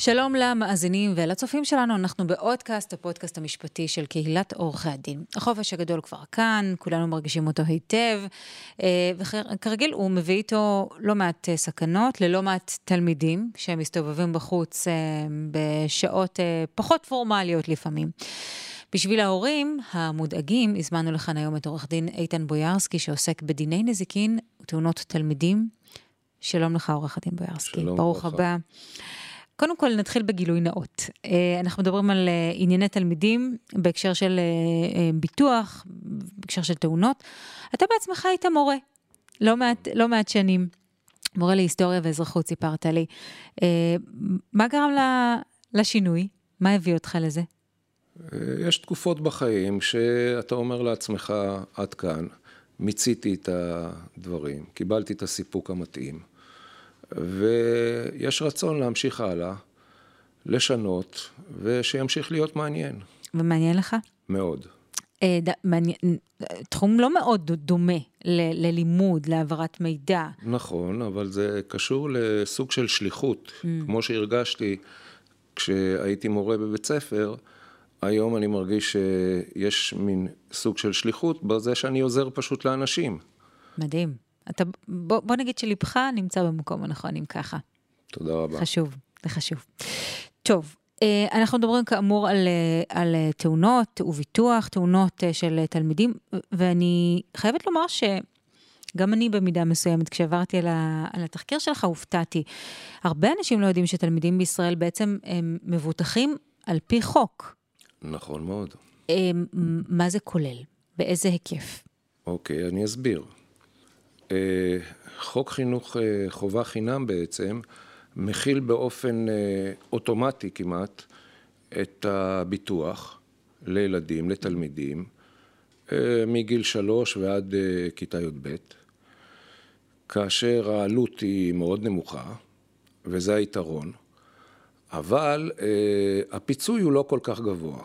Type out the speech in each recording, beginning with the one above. שלום למאזינים ולצופים שלנו, אנחנו באודקאסט, הפודקאסט המשפטי של קהילת עורכי הדין. החופש הגדול כבר כאן, כולנו מרגישים אותו היטב, וכרגיל הוא מביא איתו לא מעט סכנות, ללא מעט תלמידים שמסתובבים בחוץ בשעות פחות פורמליות לפעמים. בשביל ההורים המודאגים, הזמנו לכאן היום את עורך דין איתן בוירסקי, שעוסק בדיני נזיקין ותאונות תלמידים. שלום לך עורך הדין בוירסקי, ברוך הבא. קודם כל נתחיל בגילוי נאות. אנחנו מדברים על ענייני תלמידים בהקשר של ביטוח, בהקשר של תאונות. אתה בעצמך היית מורה, לא מעט שנים. מורה להיסטוריה ואזרחות, סיפרת לי. מה גרם לשינוי? מה הביא אותך לזה? יש תקופות בחיים שאתה אומר לעצמך, עד כאן, מיציתי את הדברים, קיבלתי את הסיפוק המתאים, ויש רצון להמשיך הלאה, לשנות, ושימשיך להיות מעניין. ומעניין לך? מאוד. תחום לא מאוד דומה ללימוד, להעברת מידע. נכון, אבל זה קשור לסוג של שליחות. כמו שהרגשתי כשהייתי מורה בבית ספר, היום אני מרגיש שיש מין סוג של שליחות בזה שאני עוזר פשוט לאנשים. מדהים. בוא נגיד שלבך נמצא במקום הנכון, אם ככה. תודה רבה. חשוב, זה חשוב. טוב, אנחנו מדברים כאמור על תאונות וביטוח, תאונות של תלמידים, ואני חייבת לומר שגם אני במידה מסוימת, כשעברתי על התחקיר שלך, הופתעתי. הרבה אנשים לא יודעים שתלמידים בישראל בעצם הם מבוטחים על פי חוק. נכון מאוד. מה זה כולל? באיזה היקף? אוקיי, אני אסביר. חוק חינוך חובה חינם בעצם מכיל באופן אוטומטי כמעט את הביטוח לילדים, לתלמידים, מגיל 3 ועד כיתה י"ב, כאשר העלות היא מאוד נמוכה, וזה היתרון, אבל הפיצוי הוא לא כל כך גבוה.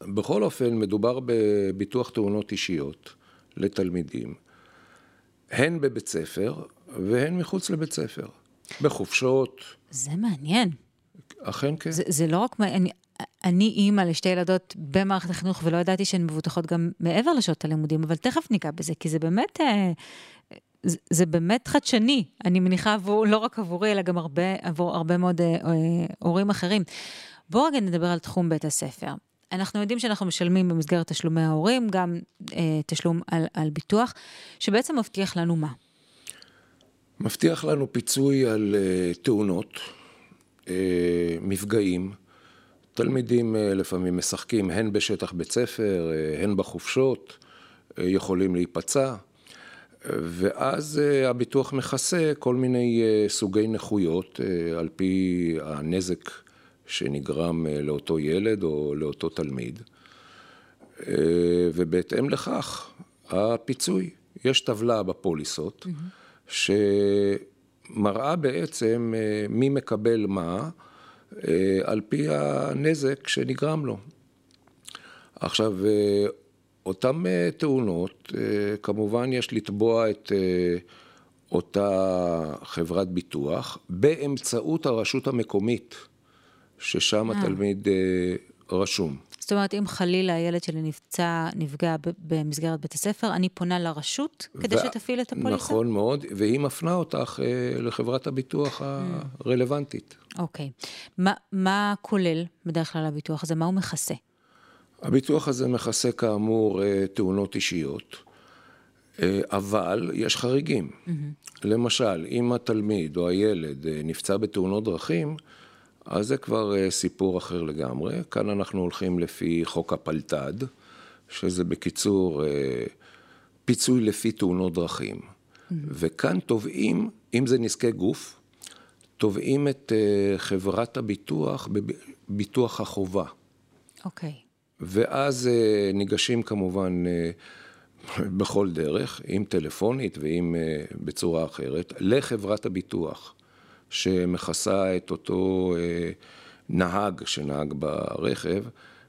בכל אופן, מדובר בביטוח תאונות אישיות לתלמידים, הן בבית ספר והן מחוץ לבית ספר, בחופשות. זה מעניין. אכן כן. זה לא רק, אני אימא לשתי ילדות במערכת החינוך, ולא ידעתי שהן מבוטחות גם מעבר לשעות הלימודים, אבל תכף ניגע בזה, כי זה באמת חדשני, אני מניחה לא רק עבורי, אלא גם עבור הרבה מאוד הורים אחרים. בואו רגע נדבר על תחום בית הספר. אנחנו יודעים שאנחנו משלמים במסגרת תשלומי ההורים, גם תשלום על ביטוח, שבעצם מבטיח לנו מה? מבטיח לנו פיצוי על תאונות, מפגעים, תלמידים לפעמים משחקים, הן בשטח בית ספר, הן בחופשות, יכולים להיפצע, ואז הביטוח מכסה כל מיני סוגי נכויות, על פי הנזק שנגרם לאותו ילד או לאותו תלמיד, ובהתאם לכך הפיצוי. יש טבלה בפוליסות שמראה בעצם מי מקבל מה על פי הנזק שנגרם לו. עכשיו, אותם תאונות, כמובן יש לתבוע את אותה חברת ביטוח באמצעות הרשות המקומית ששם התלמיד רשום. זאת אומרת, אם חלילה הילד שלי נפגע במסגרת בית הספר, אני פונה לרשות כדי שתפעיל את הפוליסה? נכון מאוד, והיא מפנה אותך לחברת הביטוח הרלוונטית. אוקיי. מה כולל בדרך כלל הביטוח הזה? מה הוא מכסה? הביטוח הזה מכסה כאמור תאונות אישיות, אבל יש חריגים. למשל, אם התלמיד או הילד נפצע בתאונות דרכים, אז זה כבר סיפור אחר לגמרי. כאן אנחנו הולכים לפי חוק הפלטד, שזה בקיצור פיצוי לפי תאונות דרכים. וכאן תובעים, אם זה נזקי גוף, תובעים את חברת הביטוח בביטוח החובה. אוקיי. ואז ניגשים כמובן בכל דרך, עם טלפונית ועם בצורה אחרת, לחברת הביטוח. שמכסה את אותו נהג שנהג ברכב,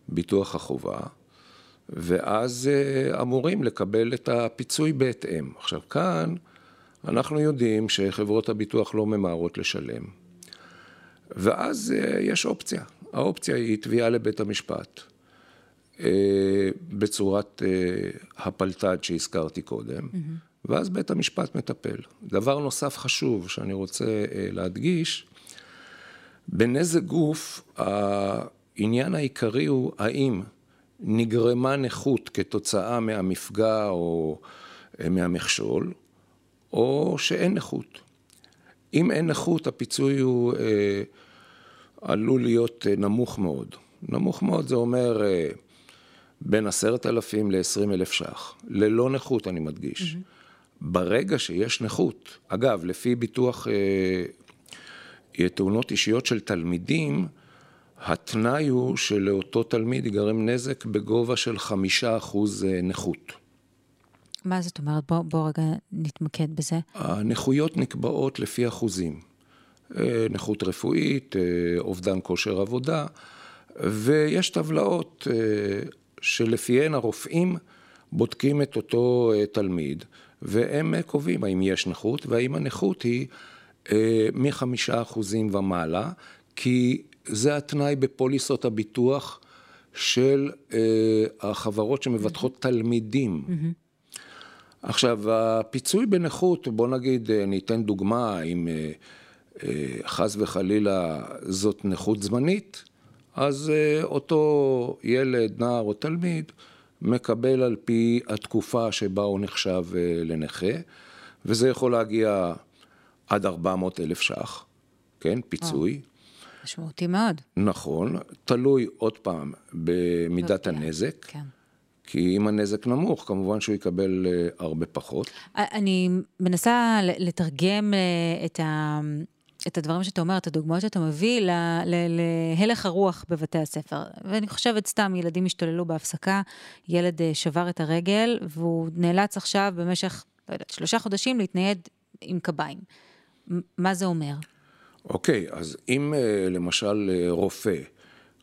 ביטוח החובה, ואז אמורים לקבל את הפיצוי בהתאם. עכשיו כאן, אנחנו יודעים שחברות הביטוח לא ממהרות לשלם, ואז יש אופציה. האופציה היא תביעה לבית המשפט, בצורת הפלטד שהזכרתי קודם, ואז בית המשפט מטפל. דבר נוסף חשוב שאני רוצה להדגיש, בנזק גוף, העניין העיקרי הוא האם נגרמה נכות כתוצאה מהמפגע או מהמכשול, או שאין נכות. אם אין נכות, הפיצוי הוא עלול להיות נמוך מאוד. נמוך מאוד זה אומר בין 10,000 ל-20,000 ש"ח. ללא נכות, אני מדגיש. ברגע שיש נכות, אגב, לפי ביטוח תאונות אישיות של תלמידים, התנאי הוא שלאותו תלמיד ייגרם נזק בגובה של 5% נכות. מה זאת אומרת? בוא רגע נתמקד בזה. הנכויות נקבעות לפי אחוזים. נכות רפואית, אובדן כושר עבודה, ויש טבלאות שלפיהן הרופאים בודקים את אותו תלמיד, והם קובעים האם יש נכות, והאם הנכות היא מ-5% ומעלה, כי זה התנאי בפוליסות הביטוח של החברות שמבטחות תלמידים. עכשיו, הפיצוי בנכות, בוא נגיד, ניתן דוגמה, אם חס וחלילה זאת נכות זמנית, אז אותו ילד, נער או תלמיד, מקבל על פי התקופה שבה הוא נחשב לנכה, וזה יכול להגיע עד 400,000 ש"ח, כן, פיצוי. משמעותי מאוד. נכון, תלוי עוד פעם במידת הנזק. כן. כי אם הנזק נמוך, כמובן שהוא יקבל הרבה פחות. אני מנסה לתרגם את הדברים שאתה אומר, את הדוגמאות שאתה מביא, להלך הרוח בבתי הספר. ואני חושבת סתם, ילדים השתוללו בהפסקה, ילד שבר את הרגל, והוא נאלץ עכשיו במשך, לא יודעת, 3 חודשים להתנייד עם קביים. מה זה אומר? אוקיי, אז אם למשל רופא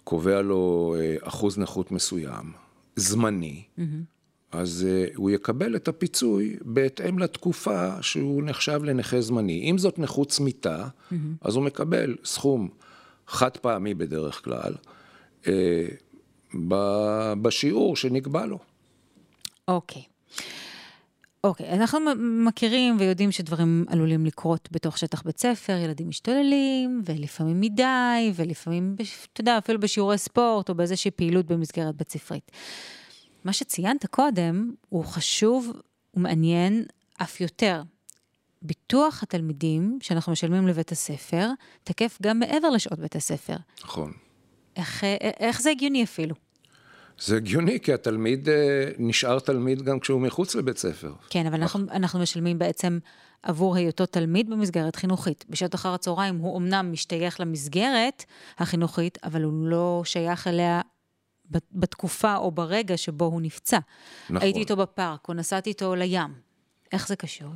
קובע לו אחוז נכות מסוים, זמני, אז הוא יקבל את הפיצוי בהתאם לתקופה שהוא נחשב לנכה זמני. אם זאת נכות צמיתה, אז הוא מקבל סכום חד פעמי בדרך כלל, בשיעור שנקבע לו. אוקיי. אוקיי, אנחנו מכירים ויודעים שדברים עלולים לקרות בתוך שטח בית ספר, ילדים משתוללים, ולפעמים מדי, ולפעמים, אתה יודע, אפילו בשיעורי ספורט, או באיזושהי פעילות במסגרת בית ספרית. מה שציינת קודם, הוא חשוב ומעניין אף יותר. ביטוח התלמידים שאנחנו משלמים לבית הספר, תקף גם מעבר לשעות בית הספר. נכון. איך זה הגיוני אפילו? זה הגיוני, כי התלמיד נשאר תלמיד גם כשהוא מחוץ לבית ספר. כן, אבל אנחנו משלמים בעצם עבור היותו תלמיד במסגרת חינוכית. בשעות אחר הצהריים הוא אמנם משתייך למסגרת החינוכית, אבל הוא לא שייך אליה בתקופה או ברגע שבו הוא נפצע. נכון. הייתי איתו בפארק, או נסעתי איתו לים. איך זה קשור?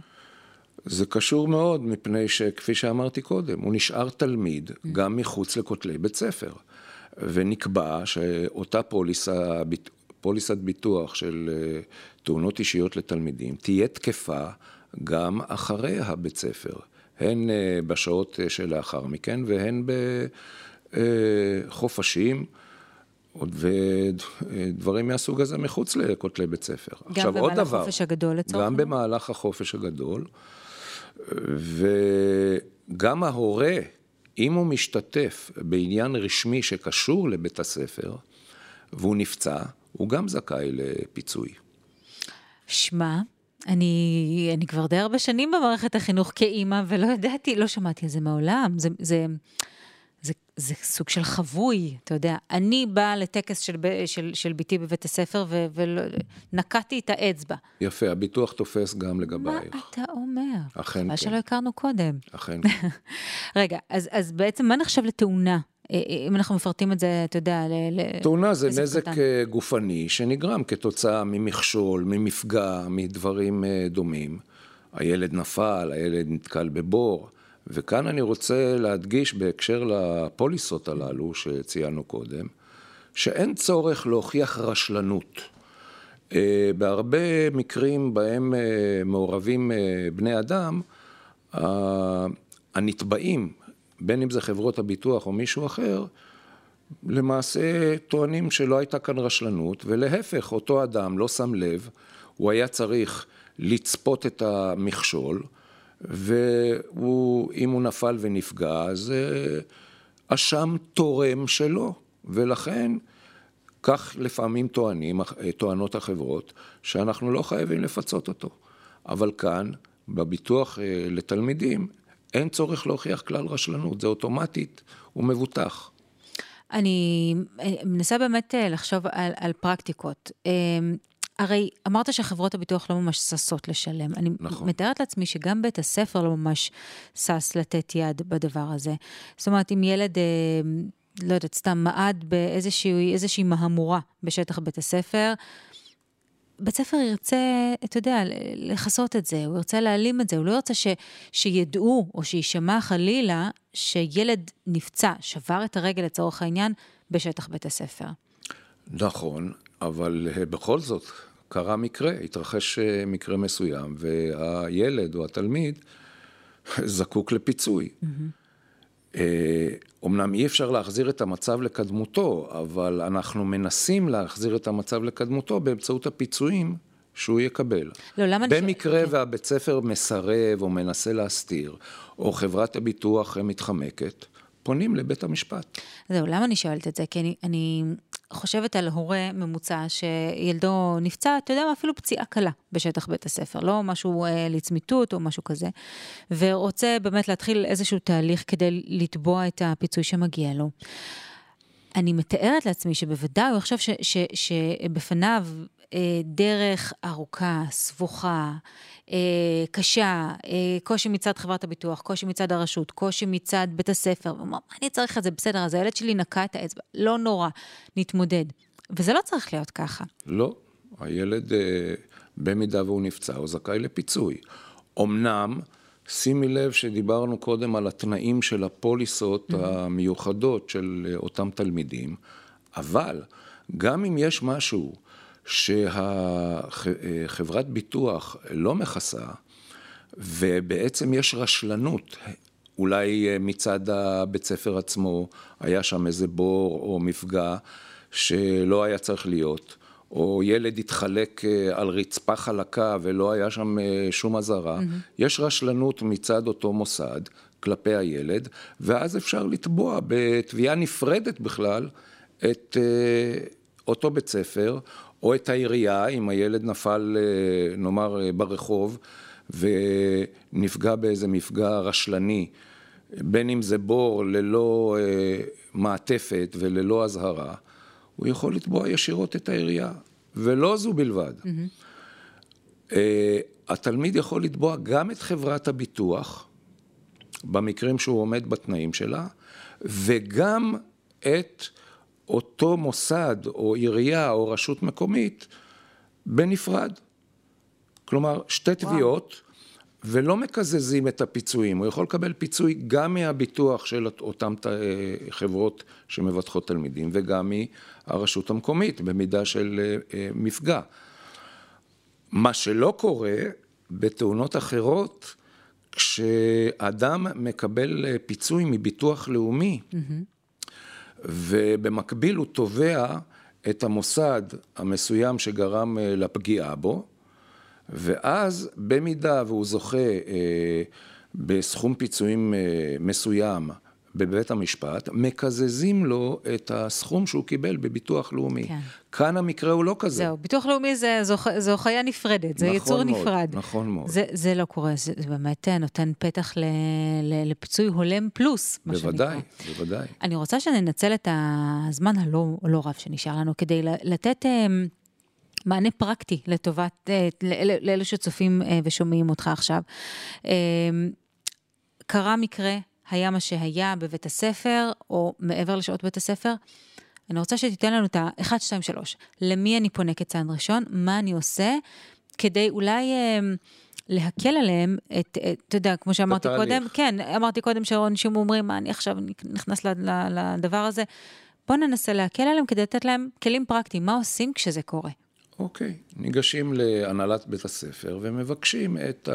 זה קשור מאוד, מפני שכפי שאמרתי קודם, הוא נשאר תלמיד גם מחוץ לכותלי בית ספר. ונקבע שאותה פוליסת ביטוח של תאונות אישיות לתלמידים תהיה תקפה גם אחרי הבית ספר, הן בשעות שלאחר מכן והן בחופשים ודברים מהסוג הזה מחוץ לכותלי בית ספר. עכשיו עוד דבר, גם במהלך החופש הגדול, וגם ההורה, אם הוא משתתף בעניין רשמי שקשור לבית הספר, והוא נפצע, הוא גם זכאי לפיצוי. שמה, אני כבר די הרבה שנים במערכת החינוך כאימא, ולא ידעתי, לא שמעתי על זה מעולם. זה סוג של חבוי, אתה יודע. אני באה לטקס של ביתי בבית הספר, ונקעתי את האצבע. יפה, הביטוח תופס גם לגבייך. מה אתה אומר? אכן כן. מה שלא הכרנו קודם. אכן כן. רגע, אז בעצם מה נחשב לתאונה? אם אנחנו מפרטים את זה, אתה יודע, תאונה זה נזק גופני שנגרם כתוצאה ממכשול, ממפגע, מדברים דומים. הילד נפל, הילד נתקל בבור. וכאן אני רוצה להדגיש בהקשר לפוליסות הללו שציינו קודם, שאין צורך להוכיח רשלנות. בהרבה מקרים בהם מעורבים בני אדם, הנתבעים בין אם זה חברות הביטוח או מישהו אחר, למעשה טוענים שלא הייתה כאן רשלנות, ולהפך, אותו אדם לא שם לב, הוא היה צריך לצפות את המכשול, ואם הוא נפל ונפגע, אז אשם תורם שלו, ולכן כך לפעמים טוענות החברות, שאנחנו לא חייבים לפצות אותו. אבל כאן, בביטוח לתלמידים, אין צורך להוכיח כלל רשלנות, זה אוטומטית ומבוטח. אני מנסה באמת לחשוב על פרקטיקות. הרי אמרת שחברות הביטוח לא ממש ססות לשלם. אני מתארת לעצמי שגם בית הספר לא ממש סס לתת יד בדבר הזה. זאת אומרת, אם ילד, לא יודעת, סתם מעד באיזושהי מהמורה בשטח בית הספר, בית ספר ירצה, אתה יודע, לחסות את זה, הוא ירצה להעלים את זה, הוא לא ירצה שידעו או שישמע חלילה שילד נפצע, שבר את הרגל לצורך העניין בשטח בית הספר. נכון, אבל בכל זאת קרה מקרה, התרחש מקרה מסוים, והילד או התלמיד זקוק לפיצוי. אמנם אי אפשר להחזיר את המצב לקדמותו, אבל אנחנו מנסים להחזיר את המצב לקדמותו באמצעות הפיצויים שהוא יקבל. במקרה והבית ספר מסרב או מנסה להסתיר, או חברת הביטוח מתחמקת, פונים לבית המשפט. זהו, למה אני שואלת את זה? כי אני חושבת על הורה ממוצע שילדו נפצע, אתה יודע מה, אפילו פציעה קלה בשטח בית הספר, לא משהו לצמיתות או משהו כזה, ורוצה באמת להתחיל איזשהו תהליך כדי לתבוע את הפיצוי שמגיע לו. אני מתארת לעצמי שבוודאי הוא חושב שבפניו דרך ארוכה, סבוכה, קשה, קושי מצד חברת הביטוח, קושי מצד הרשות, קושי מצד בית הספר, מה אני צריך את זה? בסדר, אז הילד שלי נקע את האצבע, לא נורא, נתמודד. וזה לא צריך להיות ככה. לא, הילד במידה והוא נפצע, הוא זכאי לפיצוי. אמנם, שימי לב שדיברנו קודם על התנאים של הפוליסות המיוחדות של אותם תלמידים, אבל גם אם יש משהו שחברת ביטוח לא מכסה, ובעצם יש רשלנות, אולי מצד הבית ספר עצמו, היה שם איזה בור או מפגע שלא היה צריך להיות, או ילד התחלק על רצפה חלקה ולא היה שם שום עזרה, יש רשלנות מצד אותו מוסד כלפי הילד, ואז אפשר לתבוע בתביעה נפרדת בכלל את אותו בית ספר, או את העירייה, אם הילד נפל, נאמר, ברחוב, ונפגע באיזה מפגע רשלני, בין אם זה בור ללא מעטפת וללא הזהרה, הוא יכול לתבוע ישירות את העירייה, ולא זו בלבד. התלמיד יכול לתבוע גם את חברת הביטוח, במקרים שהוא עומד בתנאים שלה, וגם את אותו מוסד או עירייה או רשות מקומית בנפרד. כלומר, שתי תביעות, ולא מקזזים את הפיצויים. הוא יכול לקבל פיצוי גם מהביטוח של אותם חברות שמבטחות תלמידים, וגם מהרשות המקומית, במידה של מפגע. מה שלא קורה בתאונות אחרות, כשאדם מקבל פיצוי מביטוח לאומי, ובמקביל הוא תובע את המוסד המסוים שגרם לפגיעה בו, ואז במידה והוא זוכה בסכום פיצויים מסוים בבית המשפט, מקזזים לו את הסכום שהוא קיבל בביטוח לאומי. כן. כאן המקרה הוא לא כזה. זהו, ביטוח לאומי זו חיה נפרדת, זה יצור נפרד. נכון מאוד. זה לא קורה, זה באמת נותן פתח לפיצוי הולם פלוס, מה שנקרא. בוודאי, בוודאי. אני רוצה שננצל את הזמן הלא רב שנשאר לנו, כדי לתת מענה פרקטי לטובת, לאלו שצופים ושומעים אותך עכשיו. קרה מקרה, היה מה שהיה בבית הספר, או מעבר לשעות בית הספר, אני רוצה שתיתן לנו את ה-1, 2, 3. למי אני פונה כצעד ראשון? מה אני עושה? כדי אולי להקל עליהם את, אתה יודע, כמו שאמרתי קודם, כן, אמרתי קודם שאנשים אומרים, מה אני עכשיו נכנס לדבר הזה? בוא ננסה להקל עליהם כדי לתת להם כלים פרקטיים. מה עושים כשזה קורה? אוקיי, ניגשים להנהלת בית הספר ומבקשים את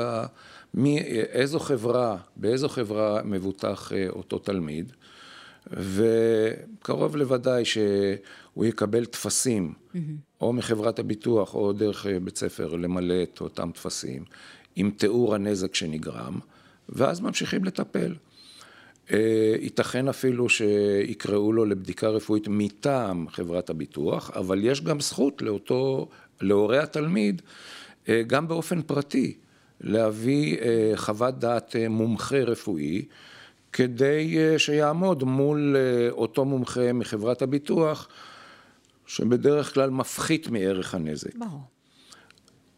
מאיזו חברה, באיזו חברה מבוטח אותו תלמיד, וקרוב לוודאי שהוא יקבל תפסים, או מחברת הביטוח, או דרך בית ספר, למלא את אותם תפסים, עם תיאור הנזק שנגרם, ואז ממשיכים לטפל. ייתכן אפילו שיקראו לו לבדיקה רפואית מטעם חברת הביטוח, אבל יש גם זכות לאותו, להורי התלמיד, גם באופן פרטי, להביא חוות דעת מומחה רפואי, כדי שיעמוד מול אותו מומחה מחברת הביטוח, שבדרך כלל מפחית מערך הנזק. ברור.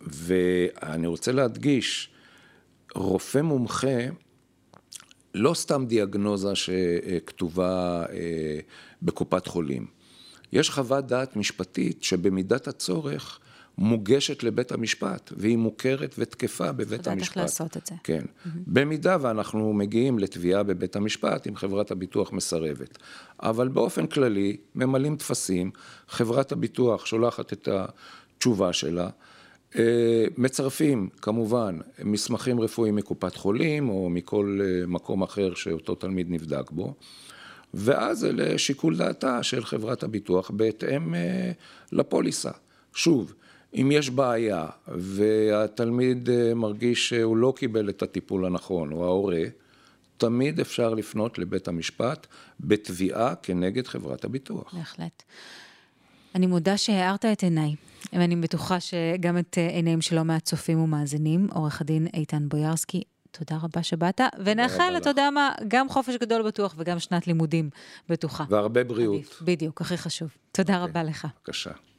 ואני רוצה להדגיש, רופא מומחה, לא סתם דיאגנוזה שכתובה בקופת חולים. יש חוות דעת משפטית שבמידת הצורך מוגשת לבית המשפט, והיא מוכרת ותקפה בבית המשפט. צריך לעשות את זה. כן. במידה ואנחנו מגיעים לתביעה בבית המשפט, אם חברת הביטוח מסרבת. אבל באופן כללי, ממלאים תפסים, חברת הביטוח שולחת את התשובה שלה, מצרפים כמובן מסמכים רפואיים מקופת חולים או מכל מקום אחר שאותו תלמיד נבדק בו, ואז לשיקול דעתה של חברת הביטוח בהתאם לפוליסה. שוב, אם יש בעיה והתלמיד מרגיש שהוא לא קיבל את הטיפול הנכון או ההורה, תמיד אפשר לפנות לבית המשפט בתביעה כנגד חברת הביטוח. בהחלט. אני מודה שהארת את עיניי, ואני בטוחה שגם את עיניהם שלא מהצופים ומאזינים. עורך הדין איתן בוירסקי, תודה רבה שבאת, ונאחל לתודה מה, גם חופש גדול בטוח וגם שנת לימודים בטוחה. והרבה בריאות. בדיוק, הכי חשוב. תודה רבה לך. בבקשה.